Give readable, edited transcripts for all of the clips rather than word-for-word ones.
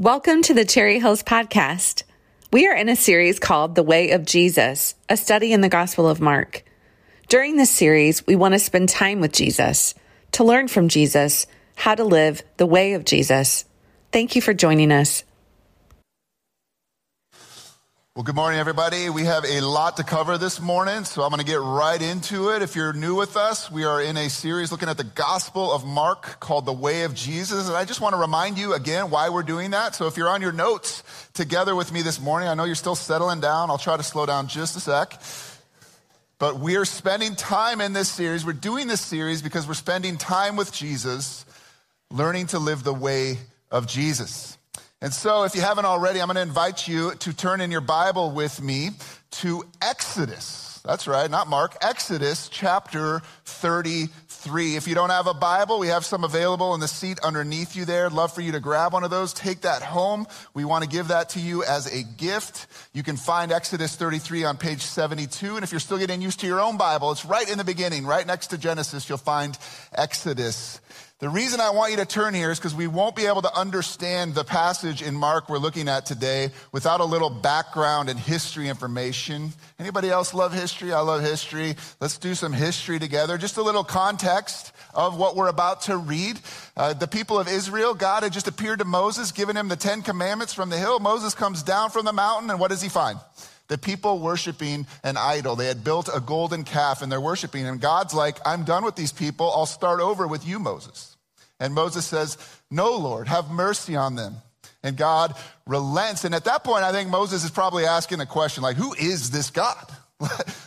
Welcome to the Cherry Hills Podcast. We are in a series called The Way of Jesus, a study in the Gospel of Mark. During this series, we want to spend time with Jesus, to learn from Jesus, how to live the way of Jesus. Thank you for joining us. Well, good morning, everybody. We have a lot to cover this morning, so I'm going to get right into it. If you're new with us, we are in a series looking at the Gospel of Mark called The Way of Jesus, and I just want to remind you again why we're doing that. So if you're on your notes together with me this morning, I know you're still settling down. I'll try to slow down just a sec. But we're spending time in this series. We're doing this series because we're spending time with Jesus, learning to live the way of Jesus. And so if you haven't already, I'm going to invite you to turn in your Bible with me to Exodus. That's right, not Mark. Exodus chapter 33. If you don't have a Bible, we have some available in the seat underneath you there. I'd love for you to grab one of those. Take that home. We want to give that to you as a gift. You can find Exodus 33 on page 72. And if you're still getting used to your own Bible, it's right in the beginning, right next to Genesis, you'll find Exodus. The reason I want you to turn here is because we won't be able to understand the passage in Mark we're looking at today without a little background and history information. Anybody else love history? I love history. Let's do some history together. Just a little context of what we're about to read. The people of Israel, God had just appeared to Moses, given him the Ten Commandments from the hill. Moses comes down from the mountain, and what does he find? The people worshiping an idol. They had built a golden calf and they're worshiping. And God's like, I'm done with these people. I'll start over with you, Moses. And Moses says, no, Lord, have mercy on them. And God relents. And at that point, I think Moses is probably asking a question like, who is this God?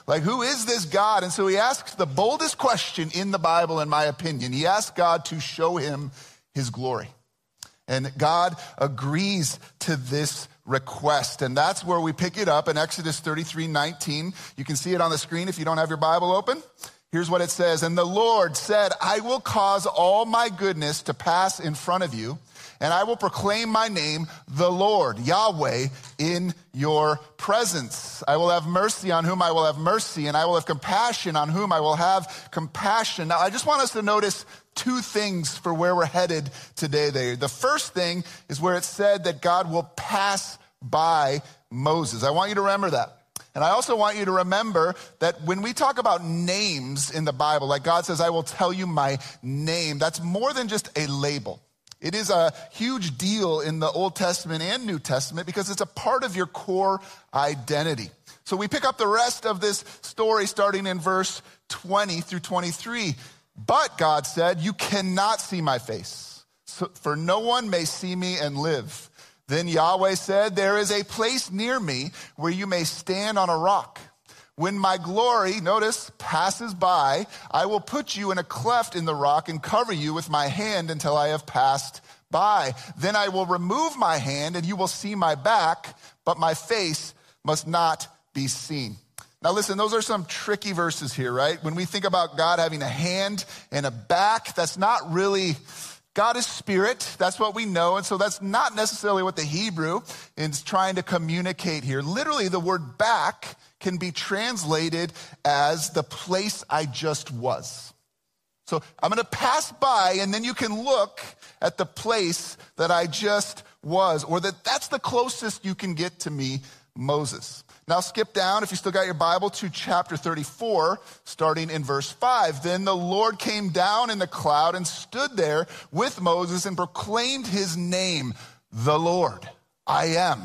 Like, who is this God? And so he asks the boldest question in the Bible, in my opinion. He asks God to show him his glory. And God agrees to this request. And that's where we pick it up in Exodus 33:19. You can see it on the screen if you don't have your Bible open. Here's what it says. And the Lord said, I will cause all my goodness to pass in front of you, and I will proclaim my name, the Lord, Yahweh, in your presence. I will have mercy on whom I will have mercy, and I will have compassion on whom I will have compassion. Now, I just want us to notice two things for where we're headed today there. The first thing is where it said that God will pass by Moses. I want you to remember that. And I also want you to remember that when we talk about names in the Bible, like God says, I will tell you my name, that's more than just a label. It is a huge deal in the Old Testament and New Testament because it's a part of your core identity. So we pick up the rest of this story starting in verse 20 through 23. But God said, you cannot see my face, for no one may see me and live. Then Yahweh said, there is a place near me where you may stand on a rock. When my glory, notice, passes by, I will put you in a cleft in the rock and cover you with my hand until I have passed by. Then I will remove my hand and you will see my back, but my face must not be seen. Now listen, those are some tricky verses here, right? When we think about God having a hand and a back, that's not really, God is spirit, that's what we know, and so that's not necessarily what the Hebrew is trying to communicate here. Literally, the word back can be translated as the place I just was. So I'm gonna pass by, and then you can look at the place that I just was, or that's the closest you can get to me, Moses. Now skip down, if you still got your Bible, to chapter 34, starting in verse 5. Then the Lord came down in the cloud and stood there with Moses and proclaimed his name, the Lord, I am,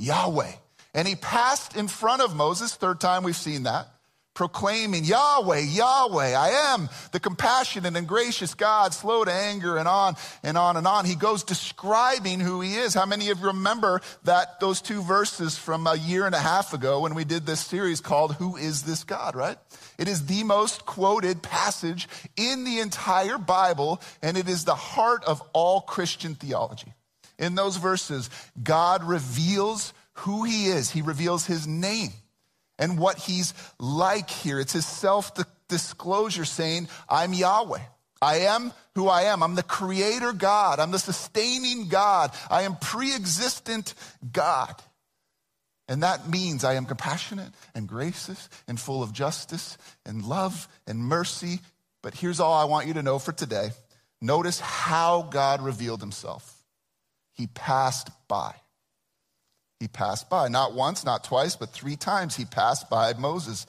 Yahweh. And he passed in front of Moses, third time we've seen that, proclaiming, Yahweh, Yahweh, I am the compassionate and gracious God, slow to anger, and on and on and on. He goes describing who he is. How many of you remember that those two verses from a year and a half ago when we did this series called Who Is This God, right? It is the most quoted passage in the entire Bible, and it is the heart of all Christian theology. In those verses, God reveals who he is. He reveals his name. And what he's like here, it's his self-disclosure saying, I'm Yahweh. I am who I am. I'm the creator God. I'm the sustaining God. I am pre-existent God. And that means I am compassionate and gracious and full of justice and love and mercy. But here's all I want you to know for today. Notice how God revealed himself. He passed by. He passed by. Not once, not twice, but three times he passed by Moses,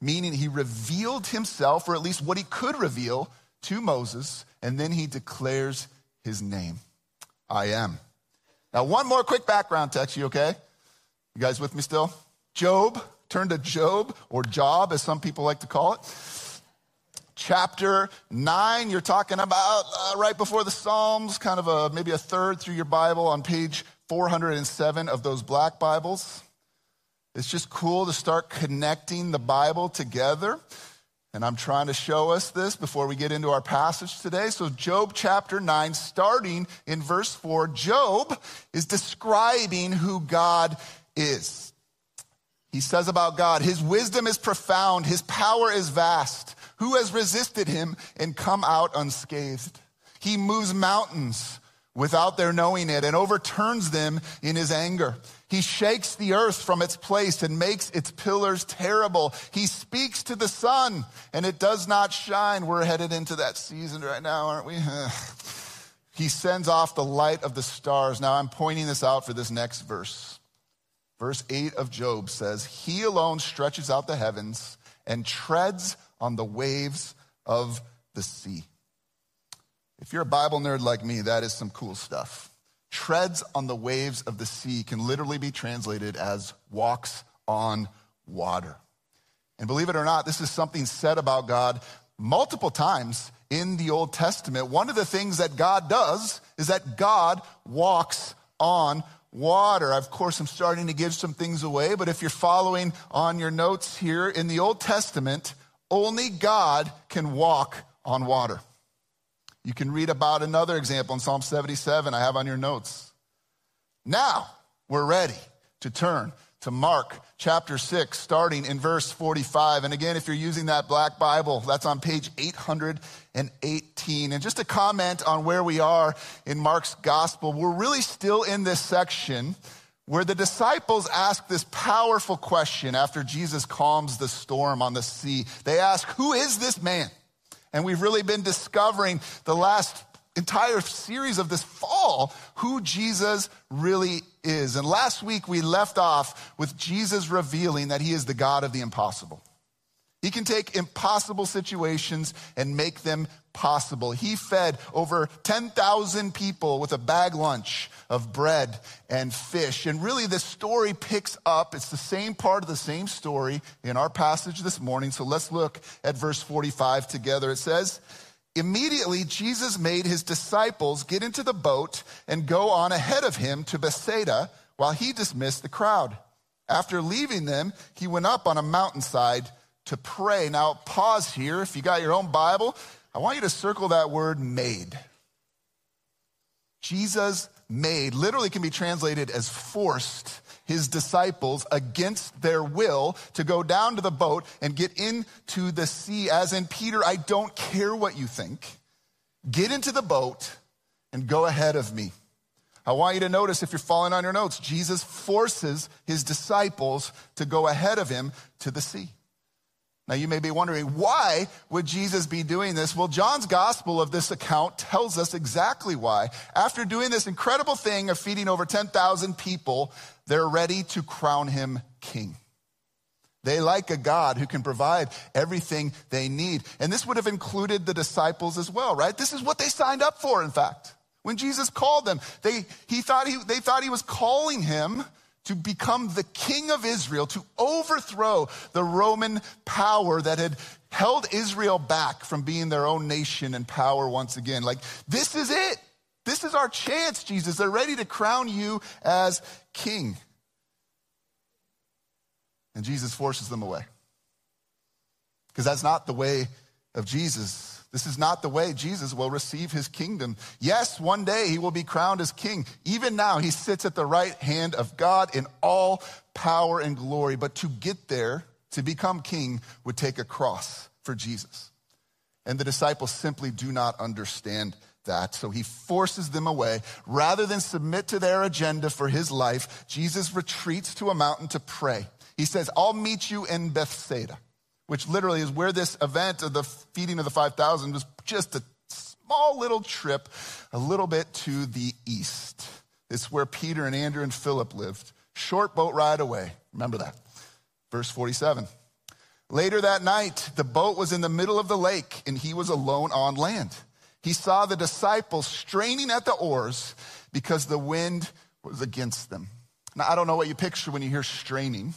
meaning he revealed himself, or at least what he could reveal to Moses, and then he declares his name, I am. Now, one more quick background text, you okay? You guys with me still? Job, turn to Job, or Job, as some people like to call it. Chapter 9, you're talking about right before the Psalms, kind of maybe a third through your Bible on page 407 of those black Bibles. It's just cool to start connecting the Bible together. And I'm trying to show us this before we get into our passage today. So Job chapter 9, starting in verse 4, Job is describing who God is. He says about God, his wisdom is profound, his power is vast. Who has resisted him and come out unscathed? He moves mountains without their knowing it, and overturns them in his anger. He shakes the earth from its place and makes its pillars terrible. He speaks to the sun, and it does not shine. We're headed into that season right now, aren't we? He sends off the light of the stars. Now, I'm pointing this out for this next verse. Verse 8 of Job says, he alone stretches out the heavens and treads on the waves of the sea. If you're a Bible nerd like me, that is some cool stuff. Treads on the waves of the sea can literally be translated as walks on water. And believe it or not, this is something said about God multiple times in the Old Testament. One of the things that God does is that God walks on water. Of course, I'm starting to give some things away, but if you're following on your notes here, in the Old Testament, only God can walk on water. You can read about another example in Psalm 77 I have on your notes. Now we're ready to turn to Mark chapter 6, starting in verse 45. And again, if you're using that black Bible, that's on page 818. And just a comment on where we are in Mark's gospel, we're really still in this section where the disciples ask this powerful question after Jesus calms the storm on the sea. They ask, who is this man? And we've really been discovering the last entire series of this fall who Jesus really is. And last week we left off with Jesus revealing that he is the God of the impossible. He can take impossible situations and make them possible. He fed over 10,000 people with a bag lunch of bread and fish. And really this story picks up. It's the same part of the same story in our passage this morning. So let's look at verse 45 together. It says, immediately Jesus made his disciples get into the boat and go on ahead of him to Bethsaida while he dismissed the crowd. After leaving them, he went up on a mountainside to pray. Now, pause here. If you got your own Bible, I want you to circle that word made. Jesus made, literally can be translated as forced, his disciples against their will to go down to the boat and get into the sea. As in, Peter, I don't care what you think. Get into the boat and go ahead of me. I want you to notice, if you're following on your notes, Jesus forces his disciples to go ahead of him to the sea. Now, you may be wondering, why would Jesus be doing this? Well, John's gospel of this account tells us exactly why. After doing this incredible thing of feeding over 10,000 people, they're ready to crown him king. They like a God who can provide everything they need. And this would have included the disciples as well, right? This is what they signed up for, in fact. When Jesus called them, they thought he was calling him to become the king of Israel, to overthrow the Roman power that had held Israel back from being their own nation and power once again. Like, this is it. This is our chance, Jesus. They're ready to crown you as king. And Jesus forces them away. Because that's not the way of Jesus. This is not the way Jesus will receive his kingdom. Yes, one day he will be crowned as king. Even now, he sits at the right hand of God in all power and glory. But to get there, to become king, would take a cross for Jesus. And the disciples simply do not understand that. So he forces them away. Rather than submit to their agenda for his life, Jesus retreats to a mountain to pray. He says, I'll meet you in Bethsaida, which literally is where this event of the feeding of the 5,000 was just a small little trip a little bit to the east. It's where Peter and Andrew and Philip lived. Short boat ride away. Remember that. Verse 47. Later that night, the boat was in the middle of the lake, and he was alone on land. He saw the disciples straining at the oars because the wind was against them. Now, I don't know what you picture when you hear straining.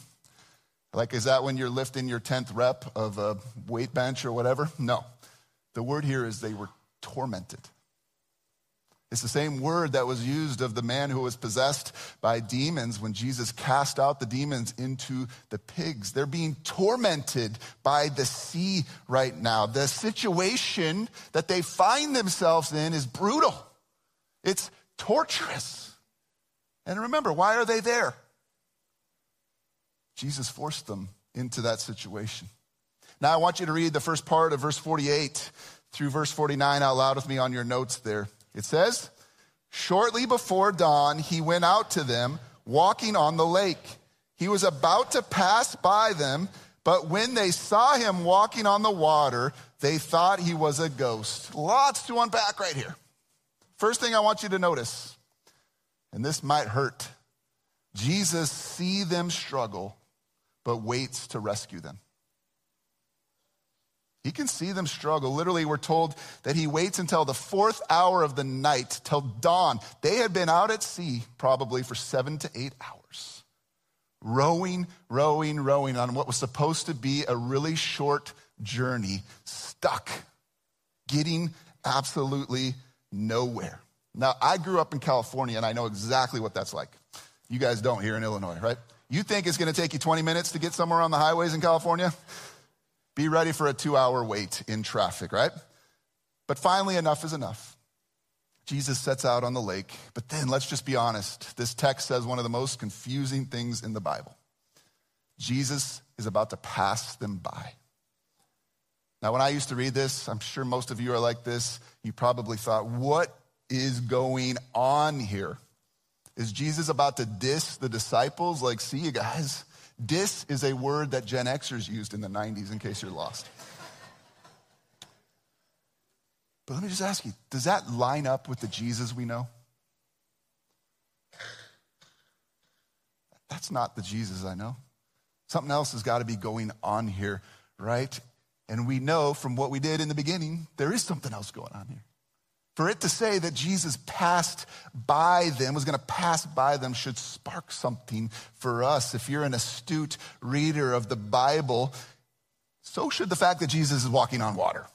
Like, is that when you're lifting your 10th rep of a weight bench or whatever? No. The word here is they were tormented. It's the same word that was used of the man who was possessed by demons when Jesus cast out the demons into the pigs. They're being tormented by the sea right now. The situation that they find themselves in is brutal. It's torturous. And remember, why are they there? Jesus forced them into that situation. Now I want you to read the first part of verse 48 through verse 49 out loud with me on your notes there. It says, shortly before dawn, he went out to them, walking on the lake. He was about to pass by them, but when they saw him walking on the water, they thought he was a ghost. Lots to unpack right here. First thing I want you to notice, and this might hurt, Jesus sees them struggle, but waits to rescue them. He can see them struggle. Literally, we're told that he waits until the fourth hour of the night, till dawn. They had been out at sea probably for 7 to 8 hours, rowing on what was supposed to be a really short journey, stuck, getting absolutely nowhere. Now, I grew up in California, and I know exactly what that's like. You guys don't here in Illinois, right? You think it's going to take you 20 minutes to get somewhere on the highways in California? Be ready for a 2-hour wait in traffic, right? But finally, enough is enough. Jesus sets out on the lake, but then let's just be honest. This text says one of the most confusing things in the Bible. Jesus is about to pass them by. Now, when I used to read this, I'm sure most of you are like this. You probably thought, what is going on here? Is Jesus about to diss the disciples? Like, see you guys? This is a word that Gen Xers used in the 90s, in case you're lost. But let me just ask you, does that line up with the Jesus we know? That's not the Jesus I know. Something else has got to be going on here, right? And we know from what we did in the beginning, there is something else going on here. For it to say that Jesus passed by them, was going to pass by them, should spark something for us. If you're an astute reader of the Bible, so should the fact that Jesus is walking on water.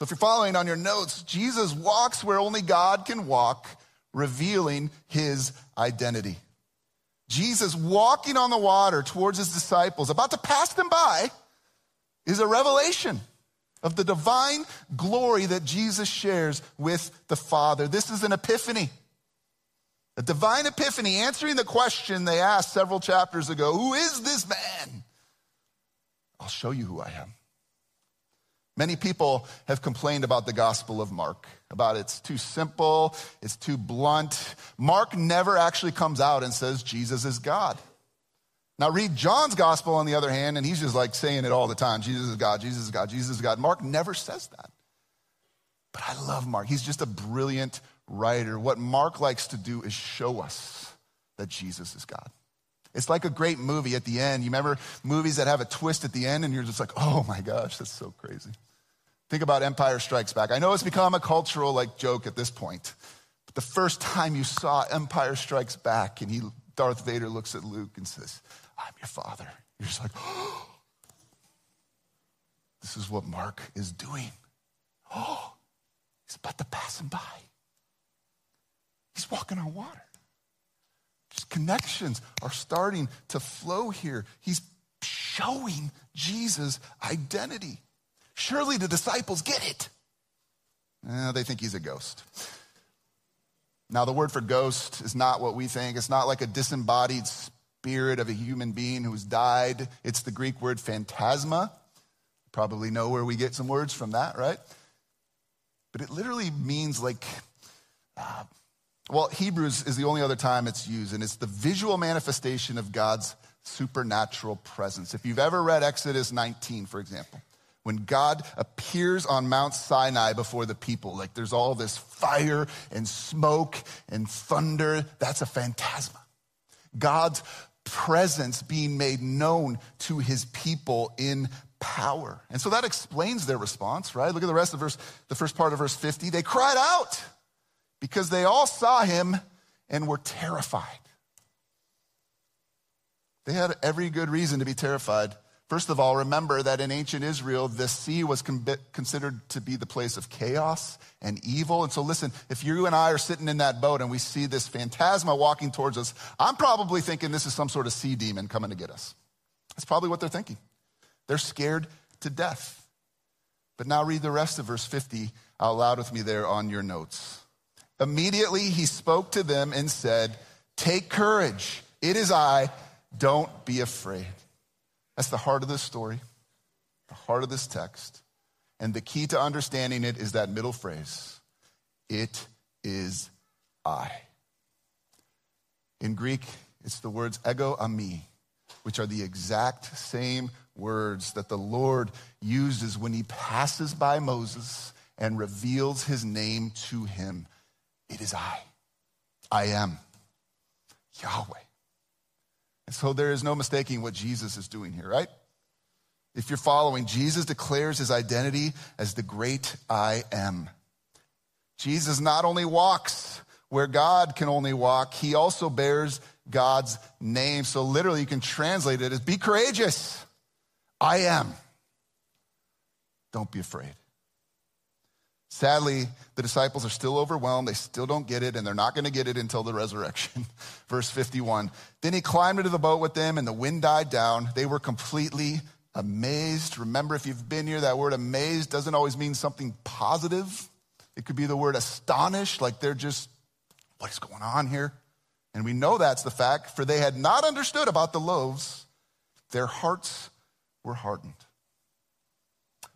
So if you're following on your notes, Jesus walks where only God can walk, revealing his identity. Jesus walking on the water towards his disciples, about to pass them by, is a revelation of the divine glory that Jesus shares with the Father. This is an epiphany, a divine epiphany, answering the question they asked several chapters ago, who is this man? I'll show you who I am. Many people have complained about the Gospel of Mark, about it's too simple, it's too blunt. Mark never actually comes out and says Jesus is God. Now read John's gospel on the other hand, and he's just like saying it all the time. Jesus is God, Jesus is God, Jesus is God. Mark never says that. But I love Mark. He's just a brilliant writer. What Mark likes to do is show us that Jesus is God. It's like a great movie at the end. You remember movies that have a twist at the end and you're just like, oh my gosh, that's so crazy. Think about Empire Strikes Back. I know it's become a cultural like joke at this point. But the first time you saw Empire Strikes Back and Darth Vader looks at Luke and says, I'm your father. You're just like, oh, this is what Mark is doing. Oh, he's about to pass him by. He's walking on water. His connections are starting to flow here. He's showing Jesus' identity. Surely the disciples get it. They think he's a ghost. Now, the word for ghost is not what we think. It's not like a disembodied spirit of a human being who's died. It's the Greek word phantasma. You probably know where we get some words from that, right? But it literally means like, Hebrews is the only other time it's used, and it's the visual manifestation of God's supernatural presence. If you've ever read Exodus 19, for example, when God appears on Mount Sinai before the people, like there's all this fire and smoke and thunder, that's a phantasma. God's presence being made known to his people in power. And so that explains their response, right? Look at the rest of the first part of verse 50. They cried out because they all saw him and were terrified. They had every good reason to be terrified. First of all, remember that in ancient Israel, the sea was considered to be the place of chaos and evil. And so listen, if you and I are sitting in that boat and we see this phantasma walking towards us, I'm probably thinking this is some sort of sea demon coming to get us. That's probably what they're thinking. They're scared to death. But now read the rest of verse 50 out loud with me there on your notes. Immediately he spoke to them and said, "Take courage, it is I, don't be afraid." That's the heart of this story, the heart of this text. And the key to understanding it is that middle phrase, "It is I." In Greek, it's the words ego ami, which are the exact same words that the Lord uses when he passes by Moses and reveals his name to him. It is I am Yahweh. And so there is no mistaking what Jesus is doing here, right? If you're following, Jesus declares his identity as the great I am. Jesus not only walks where God can only walk, he also bears God's name. So literally you can translate it as, be courageous. I am. Don't be afraid. Sadly, the disciples are still overwhelmed. They still don't get it, and they're not going to get it until the resurrection. Verse 51, then he climbed into the boat with them, and the wind died down. They were completely amazed. Remember, if you've been here, that word amazed doesn't always mean something positive. It could be the word astonished, like they're just, what is going on here? And we know that's the fact, for they had not understood about the loaves. Their hearts were hardened.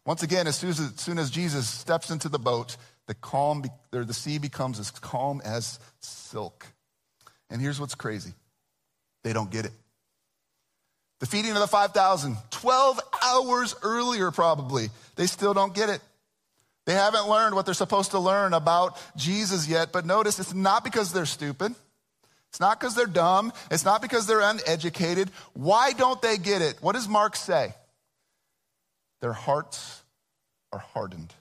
Once again, as soon as Jesus steps into the boat, the sea becomes as calm as silk. And here's what's crazy. They don't get it. The feeding of the 5,000, 12 hours earlier probably, they still don't get it. They haven't learned what they're supposed to learn about Jesus yet, but notice it's not because they're stupid. It's not because they're dumb. It's not because they're uneducated. Why don't they get it? What does Mark say? Their hearts are hardened.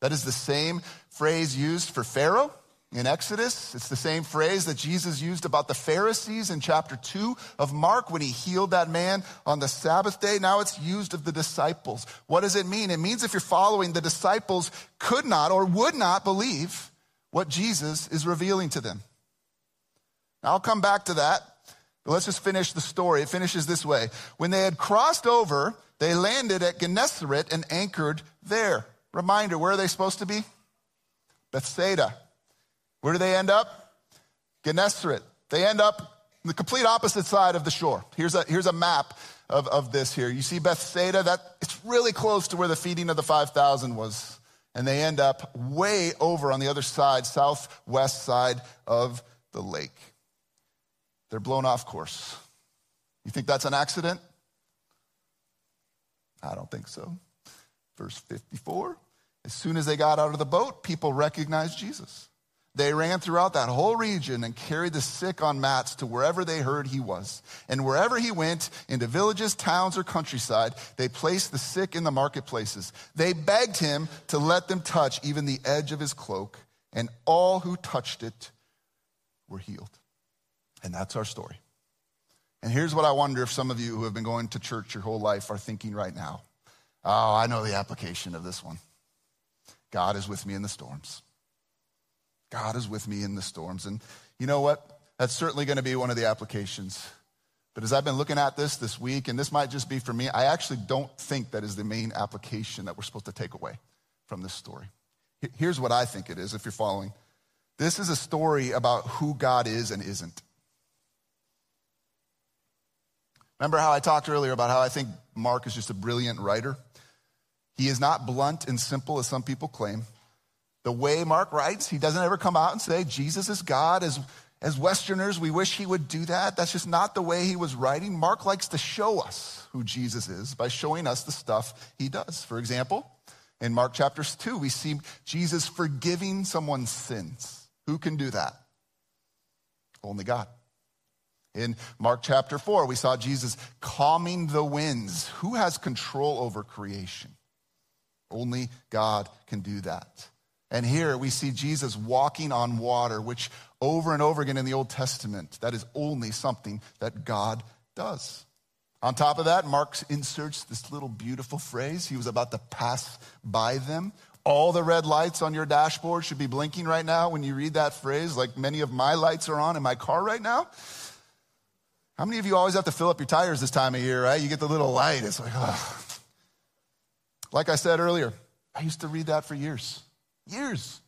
That is the same phrase used for Pharaoh in Exodus. It's the same phrase that Jesus used about the Pharisees in chapter 2 of Mark when he healed that man on the Sabbath day. Now it's used of the disciples. What does it mean? It means if you're following, the disciples could not or would not believe what Jesus is revealing to them. I'll come back to that, but let's just finish the story. It finishes this way. When they had crossed over, they landed at Gennesaret and anchored there. Reminder, where are they supposed to be? Bethsaida. Where do they end up? Gennesaret. They end up on the complete opposite side of the shore. Here's a map of this here. You see Bethsaida? It's really close to where the feeding of the 5,000 was. And they end up way over on the other side, southwest side of the lake. They're blown off course. You think that's an accident? I don't think so. Verse 54, as soon as they got out of the boat, people recognized Jesus. They ran throughout that whole region and carried the sick on mats to wherever they heard he was. And wherever he went, into villages, towns, or countryside, they placed the sick in the marketplaces. They begged him to let them touch even the edge of his cloak, and all who touched it were healed. And that's our story. And here's what I wonder if some of you who have been going to church your whole life are thinking right now. Oh, I know the application of this one. God is with me in the storms. God is with me in the storms. And you know what? That's certainly going to be one of the applications. But as I've been looking at this week, and this might just be for me, I actually don't think that is the main application that we're supposed to take away from this story. Here's what I think it is, if you're following. This is a story about who God is and isn't. Remember how I talked earlier about how I think Mark is just a brilliant writer? He is not blunt and simple as some people claim. The way Mark writes, he doesn't ever come out and say, Jesus is God, as As Westerners, we wish he would do that. That's just not the way he was writing. Mark likes to show us who Jesus is by showing us the stuff he does. For example, in Mark chapter 2, we see Jesus forgiving someone's sins. Who can do that? Only God. In Mark chapter 4, we saw Jesus calming the winds. Who has control over creation? Only God can do that. And here we see Jesus walking on water, which over and over again in the Old Testament, that is only something that God does. On top of that, Mark inserts this little beautiful phrase. He was about to pass by them. All the red lights on your dashboard should be blinking right now when you read that phrase, like many of my lights are on in my car right now. How many of you always have to fill up your tires this time of year, right? You get the little light. It's like, oh. Like I said earlier, I used to read that for years. Years.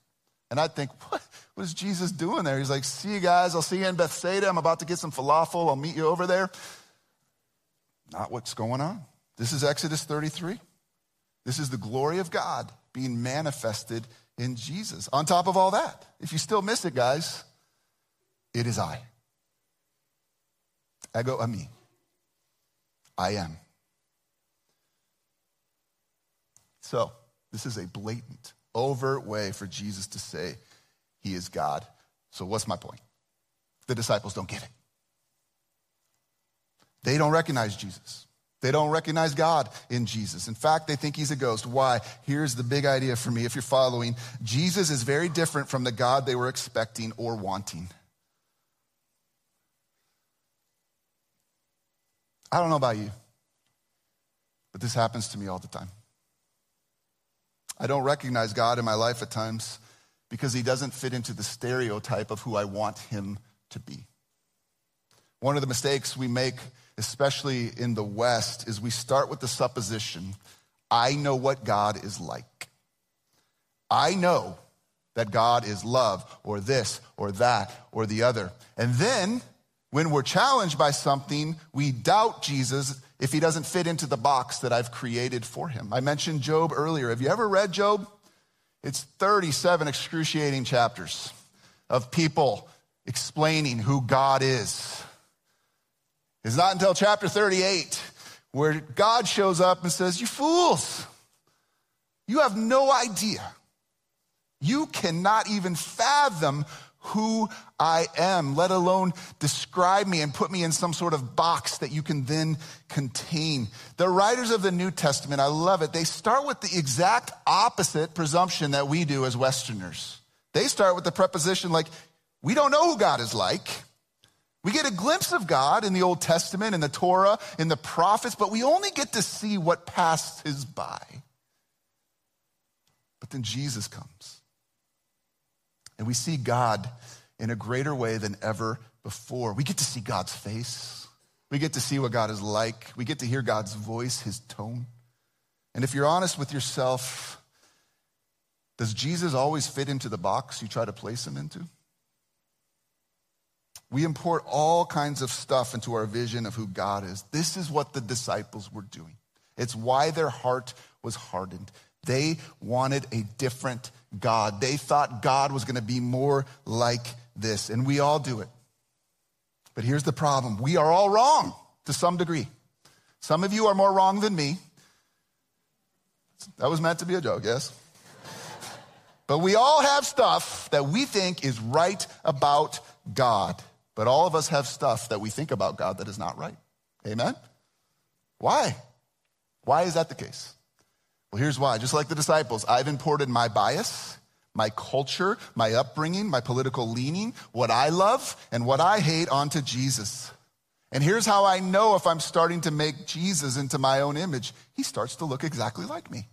And I'd think, what is Jesus doing there? He's like, see you guys. I'll see you in Bethsaida. I'm about to get some falafel. I'll meet you over there. Not what's going on. This is Exodus 33. This is the glory of God being manifested in Jesus. On top of all that, if you still miss it, guys, it is I. Ego ami. I am. So this is a blatant, overt way for Jesus to say he is God. So what's my point? The disciples don't get it. They don't recognize Jesus. They don't recognize God in Jesus. In fact, they think he's a ghost. Why? Here's the big idea for me if you're following. Jesus is very different from the God they were expecting or wanting. I don't know about you, but this happens to me all the time. I don't recognize God in my life at times because he doesn't fit into the stereotype of who I want him to be. One of the mistakes we make, especially in the West, is we start with the supposition, I know what God is like. I know that God is love or this or that or the other. And then when we're challenged by something, we doubt Jesus if he doesn't fit into the box that I've created for him. I mentioned Job earlier. Have you ever read Job? It's 37 excruciating chapters of people explaining who God is. It's not until chapter 38 where God shows up and says, you fools, you have no idea. You cannot even fathom who I am, let alone describe me and put me in some sort of box that you can then contain. The writers of the New Testament, I love it, they start with the exact opposite presumption that we do as Westerners. They start with the preposition like, we don't know who God is like. We get a glimpse of God in the Old Testament, in the Torah, in the prophets, but we only get to see what passes by. But then Jesus comes. And we see God in a greater way than ever before. We get to see God's face. We get to see what God is like. We get to hear God's voice, his tone. And if you're honest with yourself, does Jesus always fit into the box you try to place him into? We import all kinds of stuff into our vision of who God is. This is what the disciples were doing. It's why their heart was hardened. They wanted a different God. They thought God was going to be more like this, and we all do it. But here's the problem. We are all wrong to some degree. Some of you are more wrong than me. That was meant to be a joke, yes? But we all have stuff that we think is right about God. But all of us have stuff that we think about God that is not right. Amen? Why? Why is that the case? Well, here's why. Just like the disciples, I've imported my bias, my culture, my upbringing, my political leaning, what I love and what I hate onto Jesus. And here's how I know if I'm starting to make Jesus into my own image. He starts to look exactly like me.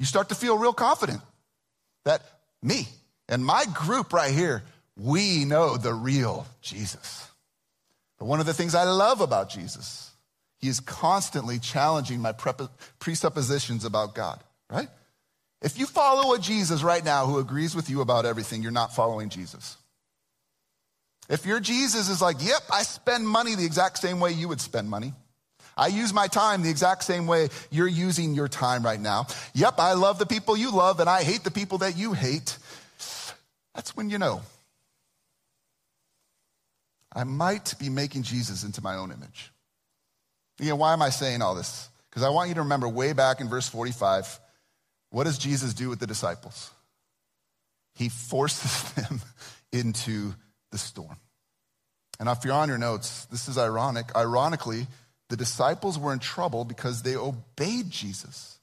You start to feel real confident that me and my group right here, we know the real Jesus. But one of the things I love about Jesus, he is constantly challenging my presuppositions about God, right? If you follow a Jesus right now who agrees with you about everything, you're not following Jesus. If your Jesus is like, yep, I spend money the exact same way you would spend money. I use my time the exact same way you're using your time right now. Yep, I love the people you love and I hate the people that you hate. That's when you know I might be making Jesus into my own image. Again, why am I saying all this? Because I want you to remember way back in verse 45, what does Jesus do with the disciples? He forces them into the storm. And if you're on your notes, this is ironic. Ironically, the disciples were in trouble because they obeyed Jesus.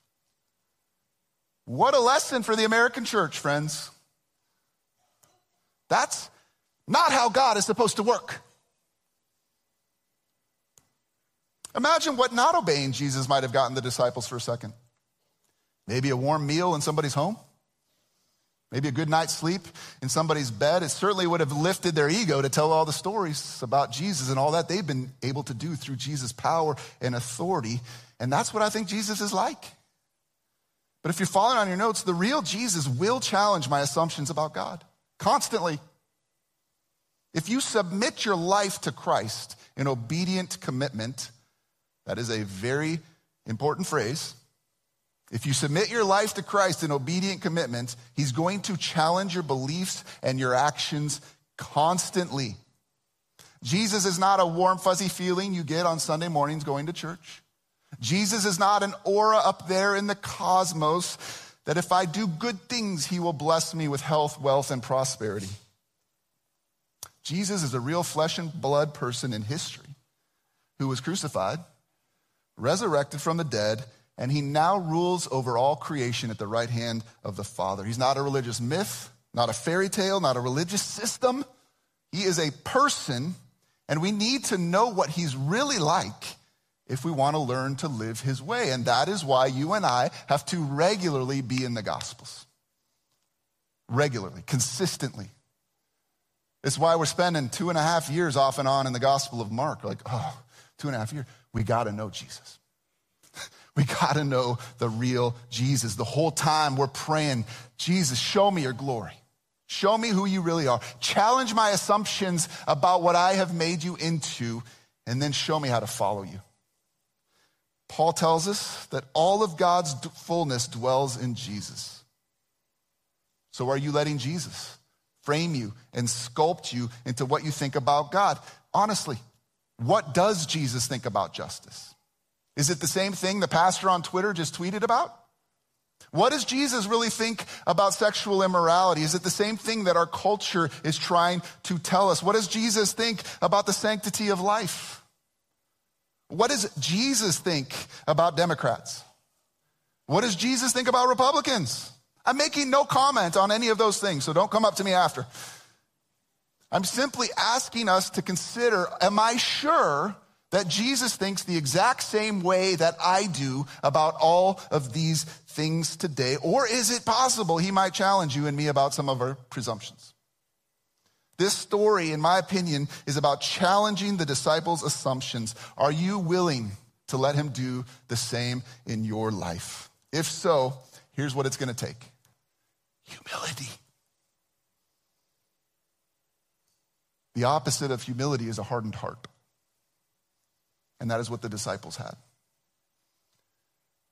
What a lesson for the American church, friends. That's not how God is supposed to work. Imagine what not obeying Jesus might have gotten the disciples for a second. Maybe a warm meal in somebody's home. Maybe a good night's sleep in somebody's bed. It certainly would have lifted their ego to tell all the stories about Jesus and all that they've been able to do through Jesus' power and authority. And that's what I think Jesus is like. But if you're following on your notes, the real Jesus will challenge my assumptions about God constantly. If you submit your life to Christ in obedient commitment, that is a very important phrase. If you submit your life to Christ in obedient commitment, he's going to challenge your beliefs and your actions constantly. Jesus is not a warm, fuzzy feeling you get on Sunday mornings going to church. Jesus is not an aura up there in the cosmos that if I do good things, he will bless me with health, wealth, and prosperity. Jesus is a real flesh and blood person in history who was crucified, resurrected from the dead, and he now rules over all creation at the right hand of the Father. He's not a religious myth, not a fairy tale, not a religious system. He is a person, and we need to know what he's really like if we want to learn to live his way. And that is why you and I have to regularly be in the Gospels. Regularly, consistently. It's why we're spending 2.5 years off and on in the Gospel of Mark. Like, 2.5 years. We got to know Jesus. We got to know the real Jesus. The whole time we're praying, Jesus, show me your glory. Show me who you really are. Challenge my assumptions about what I have made you into, and then show me how to follow you. Paul tells us that all of God's fullness dwells in Jesus. So are you letting Jesus frame you and sculpt you into what you think about God? Honestly, what does Jesus think about justice? Is it the same thing the pastor on Twitter just tweeted about? What does Jesus really think about sexual immorality? Is it the same thing that our culture is trying to tell us? What does Jesus think about the sanctity of life? What does Jesus think about Democrats? What does Jesus think about Republicans? I'm making no comment on any of those things, so don't come up to me after. I'm simply asking us to consider, am I sure that Jesus thinks the exact same way that I do about all of these things today? Or is it possible he might challenge you and me about some of our presumptions? This story, in my opinion, is about challenging the disciples' assumptions. Are you willing to let him do the same in your life? If so, here's what it's going to take. Humility. The opposite of humility is a hardened heart. And that is what the disciples had.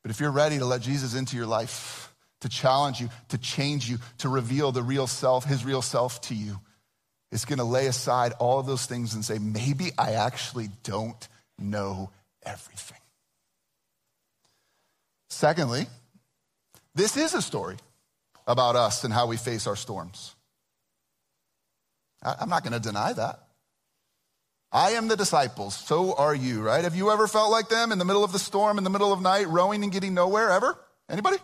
But if you're ready to let Jesus into your life, to challenge you, to change you, to reveal the real self, his real self to you, it's going to lay aside all of those things and say, maybe I actually don't know everything. Secondly, this is a story about us and how we face our storms. I'm not going to deny that. I am the disciples, so are you, right? Have you ever felt like them in the middle of the storm, in the middle of night, rowing and getting nowhere, ever? Anybody?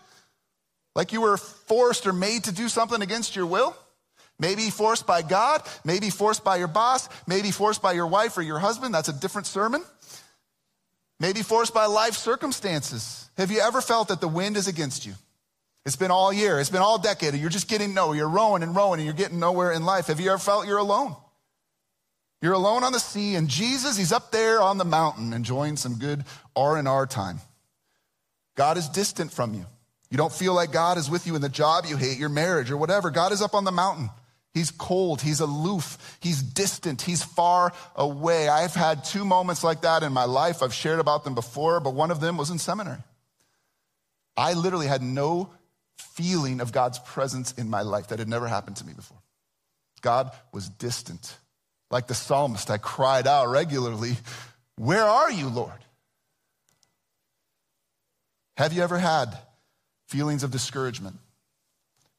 Like you were forced or made to do something against your will? Maybe forced by God, maybe forced by your boss, maybe forced by your wife or your husband. That's a different sermon. Maybe forced by life circumstances. Have you ever felt that the wind is against you? It's been all year, it's been all decade, and you're just getting nowhere. You're rowing and rowing, and you're getting nowhere in life. Have you ever felt you're alone? You're alone on the sea, and Jesus, he's up there on the mountain enjoying some good R&R time. God is distant from you. You don't feel like God is with you in the job you hate, your marriage, or whatever. God is up on the mountain. He's cold. He's aloof. He's distant. He's far away. I've had 2 moments like that in my life. I've shared about them before, but one of them was in seminary. I literally had no feeling of God's presence in my life. That had never happened to me before. God was distant. Like the psalmist, I cried out regularly, "Where are you, Lord?" Have you ever had feelings of discouragement?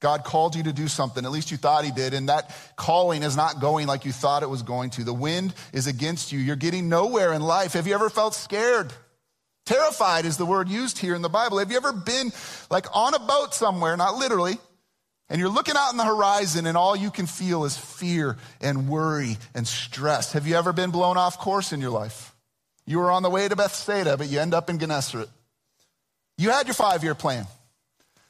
God called you to do something, at least you thought he did, and that calling is not going like you thought it was going to. The wind is against you. You're getting nowhere in life. Have you ever felt scared? Terrified is the word used here in the Bible. Have you ever been like on a boat somewhere, not literally, and you're looking out on the horizon and all you can feel is fear and worry and stress? Have you ever been blown off course in your life? You were on the way to Bethsaida, but you end up in Gennesaret. You had your 5-year plan.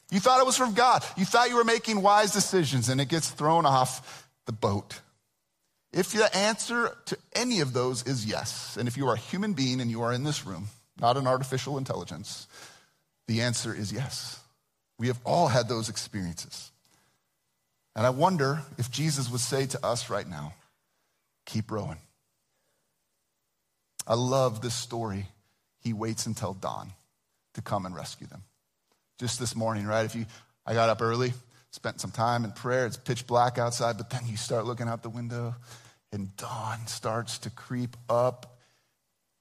You thought it was from God. You thought you were making wise decisions, and it gets thrown off the boat. If the answer to any of those is yes, and if you are a human being and you are in this room, not an artificial intelligence, the answer is yes. We have all had those experiences. And I wonder if Jesus would say to us right now, keep rowing. I love this story. He waits until dawn to come and rescue them. Just this morning, right? I got up early, spent some time in prayer. It's pitch black outside, but then you start looking out the window and dawn starts to creep up.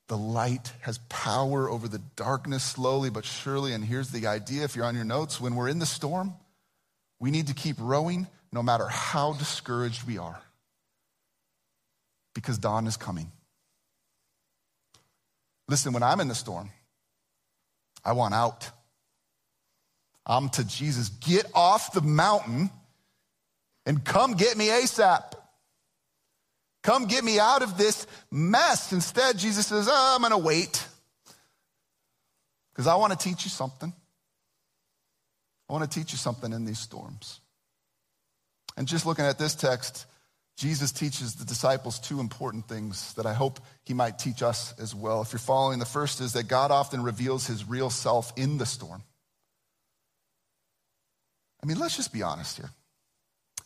The light has power over the darkness slowly but surely. And here's the idea, if you're on your notes, when we're in the storm, we need to keep rowing no matter how discouraged we are, because dawn is coming. Listen, when I'm in the storm, I want out. I'm to Jesus, get off the mountain and come get me ASAP. Come get me out of this mess. Instead, Jesus says, I'm gonna wait because I wanna teach you something. I wanna teach you something in these storms. And just looking at this text, Jesus teaches the disciples two important things that I hope he might teach us as well. If you're following, the first is that God often reveals his real self in the storm. I mean, let's just be honest here.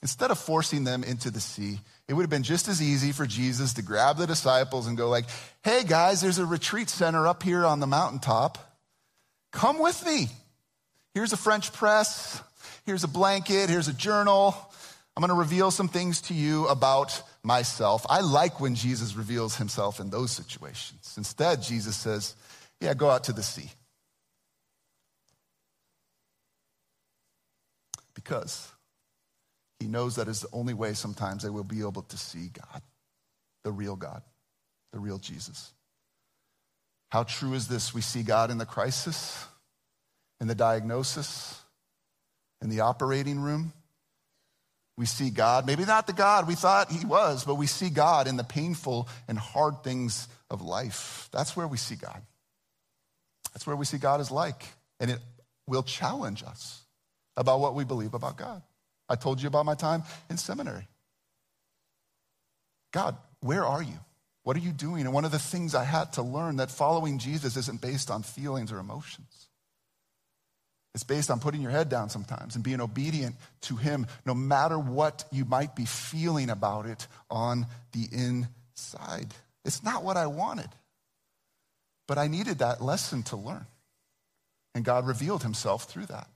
Instead of forcing them into the sea, it would have been just as easy for Jesus to grab the disciples and go like, hey guys, there's a retreat center up here on the mountaintop. Come with me. Here's a French press. Here's a blanket. Here's a journal. I'm gonna reveal some things to you about myself. I like when Jesus reveals himself in those situations. Instead, Jesus says, yeah, go out to the sea. Because he knows that is the only way sometimes they will be able to see God, the real Jesus. How true is this? We see God in the crisis, in the diagnosis, in the operating room. We see God, maybe not the God we thought he was, but we see God in the painful and hard things of life. That's where we see God. That's where we see God is like, and it will challenge us about what we believe about God. I told you about my time in seminary. God, where are you? What are you doing? And one of the things I had to learn that following Jesus isn't based on feelings or emotions. It's based on putting your head down sometimes and being obedient to him, no matter what you might be feeling about it on the inside. It's not what I wanted, but I needed that lesson to learn. And God revealed himself through that.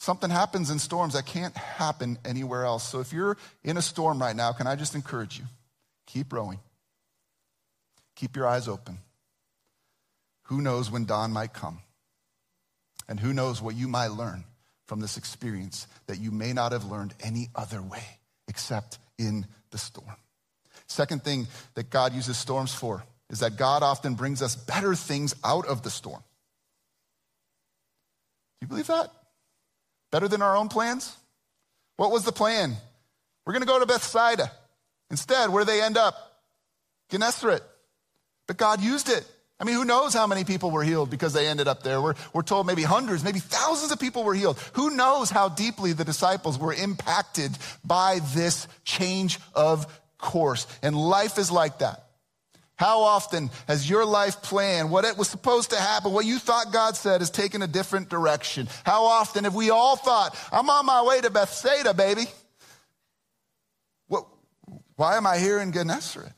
Something happens in storms that can't happen anywhere else. So if you're in a storm right now, can I just encourage you? Keep rowing. Keep your eyes open. Who knows when dawn might come? And who knows what you might learn from this experience that you may not have learned any other way except in the storm. Second thing that God uses storms for is that God often brings us better things out of the storm. Do you believe that? Better than our own plans? What was the plan? We're gonna go to Bethsaida. Instead, where they end up? Gennesaret. But God used it. I mean, who knows how many people were healed because they ended up there? We're told maybe hundreds, maybe thousands of people were healed. Who knows how deeply the disciples were impacted by this change of course? And life is like that. How often has your life plan, what it was supposed to happen, what you thought God said, has taken a different direction? How often have we all thought, I'm on my way to Bethsaida, baby. Why am I here in Gennesaret?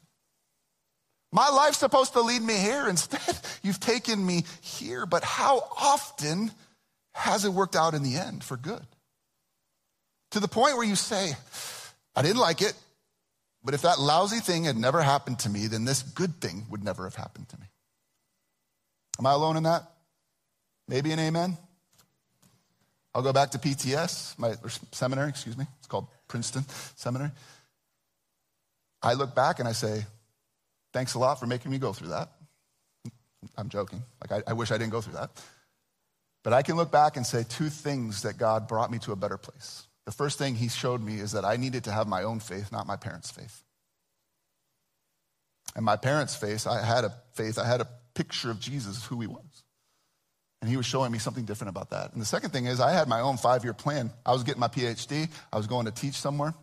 My life's supposed to lead me here. Instead, you've taken me here. But how often has it worked out in the end for good? To the point where you say, I didn't like it, But if that lousy thing had never happened to me, then this good thing would never have happened to me. Am I alone in that? Maybe an amen? I'll go back to PTS, or seminary, excuse me. It's called Princeton Seminary. I look back and I say, thanks a lot for making me go through that. I'm joking. I wish I didn't go through that. But I can look back and say two things that God brought me to a better place. The first thing he showed me is that I needed to have my own faith, not my parents' faith. And my parents' faith, I had a picture of Jesus, who he was. And he was showing me something different about that. And the second thing is I had my own 5-year plan. I was getting my PhD. I was going to teach somewhere.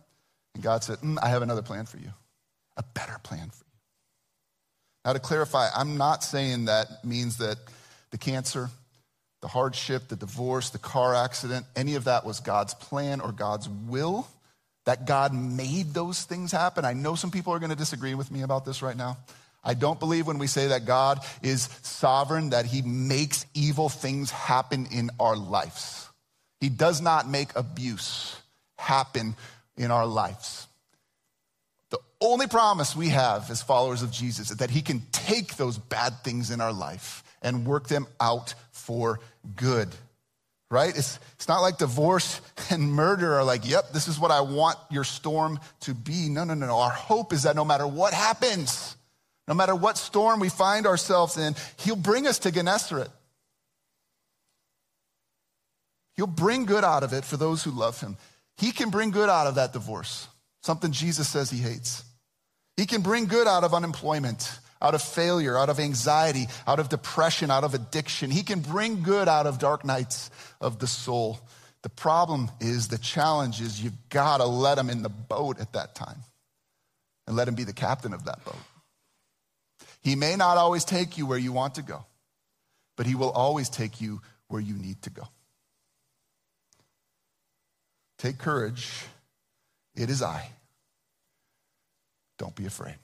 And God said, I have another plan for you, a better plan for you. Now, to clarify, I'm not saying that means that the cancer, the hardship, the divorce, the car accident, any of that was God's plan or God's will, that God made those things happen. I know some people are going to disagree with me about this right now. I don't believe when we say that God is sovereign, that he makes evil things happen in our lives. He does not make abuse happen in our lives. The only promise we have as followers of Jesus is that he can take those bad things in our life and work them out for good, right? It's not like divorce and murder are like, yep, this is what I want your storm to be. No. Our hope is that no matter what happens, no matter what storm we find ourselves in, he'll bring us to Gennesaret. He'll bring good out of it for those who love him. He can bring good out of that divorce, something Jesus says he hates. He can bring good out of unemployment, out of failure, out of anxiety, out of depression, out of addiction. He can bring good out of dark nights of the soul. The problem is, the challenge is, you've got to let him in the boat at that time and let him be the captain of that boat. He may not always take you where you want to go, but he will always take you where you need to go. Take courage. It is I. Don't be afraid.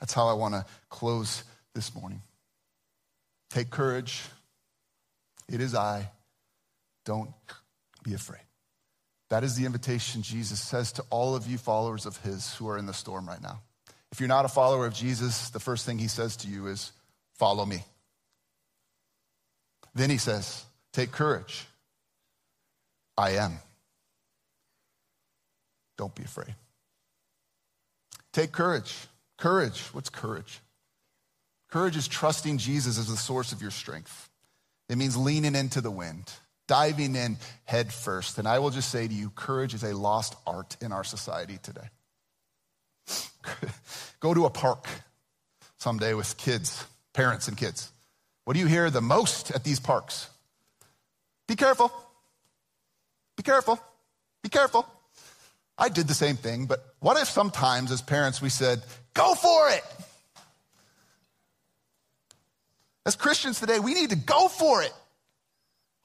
That's how I want to close this morning. Take courage. It is I. Don't be afraid. That is the invitation Jesus says to all of you followers of his who are in the storm right now. If you're not a follower of Jesus, the first thing he says to you is, follow me. Then he says, take courage. I am. Don't be afraid. Take courage. Courage, what's courage? Courage is trusting Jesus as the source of your strength. It means leaning into the wind, diving in head first. And I will just say to you, courage is a lost art in our society today. Go to a park someday with kids, parents and kids. What do you hear the most at these parks? Be careful. Be careful. Be careful. I did the same thing, but what if sometimes as parents we said, go for it? As Christians today, we need to go for it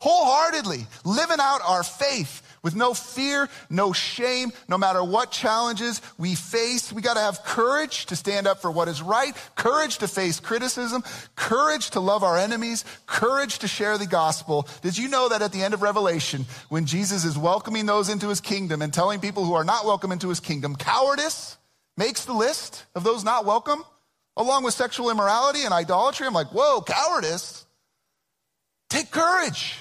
wholeheartedly, living out our faith with no fear, no shame, no matter what challenges we face. We got to have courage to stand up for what is right, courage to face criticism, courage to love our enemies, courage to share the gospel. Did you know that at the end of Revelation, when Jesus is welcoming those into his kingdom and telling people who are not welcome into his kingdom, cowardice makes the list of those not welcome, along with sexual immorality and idolatry? I'm like, whoa, cowardice? Take courage.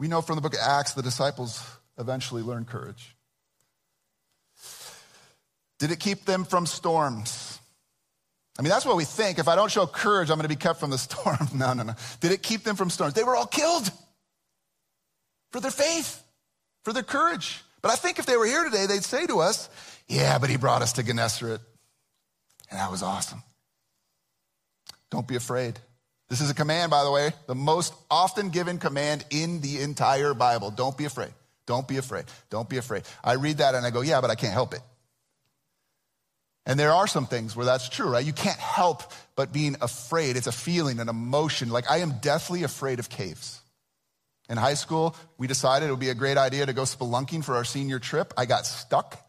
We know from the book of Acts, the disciples eventually learned courage. Did it keep them from storms? I mean, that's what we think. If I don't show courage, I'm going to be kept from the storm. No. Did it keep them from storms? They were all killed for their faith, for their courage. But I think if they were here today, they'd say to us, yeah, but he brought us to Gennesaret, and that was awesome. Don't be afraid. This is a command, by the way, the most often given command in the entire Bible. Don't be afraid. Don't be afraid. Don't be afraid. I read that and I go, yeah, but I can't help it. And there are some things where that's true, right? You can't help but being afraid. It's a feeling, an emotion. Like, I am deathly afraid of caves. In high school, we decided it would be a great idea to go spelunking for our senior trip. I got stuck.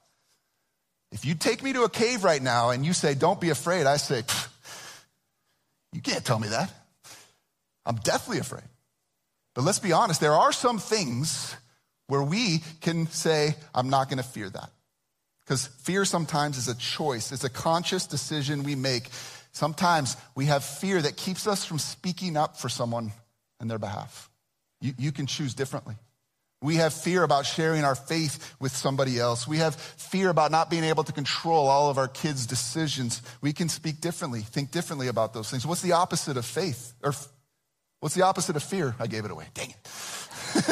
If you take me to a cave right now and you say, don't be afraid, I say, you can't tell me that. I'm deathly afraid. But let's be honest, there are some things where we can say, I'm not going to fear that. Because fear sometimes is a choice. It's a conscious decision we make. Sometimes we have fear that keeps us from speaking up for someone on their behalf. You can choose differently. We have fear about sharing our faith with somebody else. We have fear about not being able to control all of our kids' decisions. We can speak differently, think differently about those things. What's the opposite of faith? Or what's the opposite of fear? I gave it away. Dang it.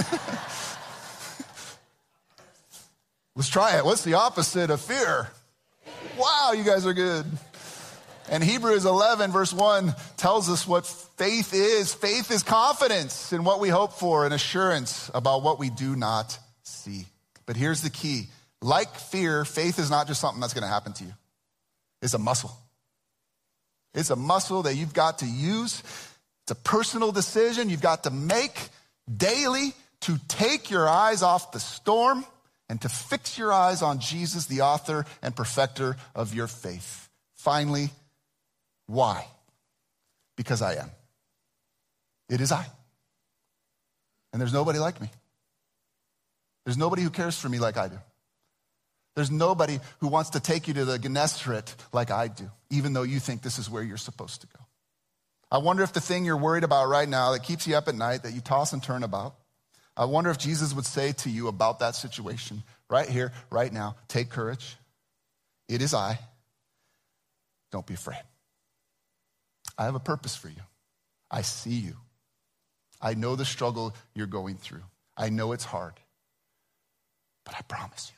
Let's try it. What's the opposite of fear? Wow, you guys are good. And Hebrews 11 verse 1 tells us what faith is. Faith is confidence in what we hope for and assurance about what we do not see. But here's the key. Like fear, faith is not just something that's going to happen to you. It's a muscle. It's a muscle that you've got to use. It's a personal decision you've got to make daily to take your eyes off the storm and to fix your eyes on Jesus, the author and perfecter of your faith. Finally, why? Because I am. It is I. And there's nobody like me. There's nobody who cares for me like I do. There's nobody who wants to take you to the Gennesaret like I do, even though you think this is where you're supposed to go. I wonder if the thing you're worried about right now that keeps you up at night, that you toss and turn about, I wonder if Jesus would say to you about that situation right here, right now, take courage. It is I. Don't be afraid. I have a purpose for you. I see you. I know the struggle you're going through. I know it's hard. But I promise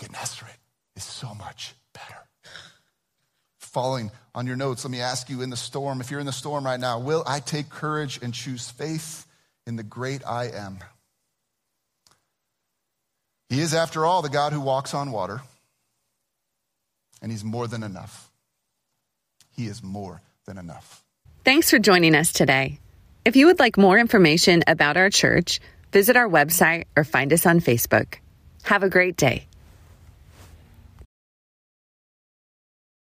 you, Gennesaret is so much better. Following on your notes, let me ask you in the storm, if you're in the storm right now, will I take courage and choose faith in the great I am? He is, after all, the God who walks on water, and he's more than enough. He is more than enough. Thanks for joining us today. If you would like more information about our church, visit our website or find us on Facebook. Have a great day.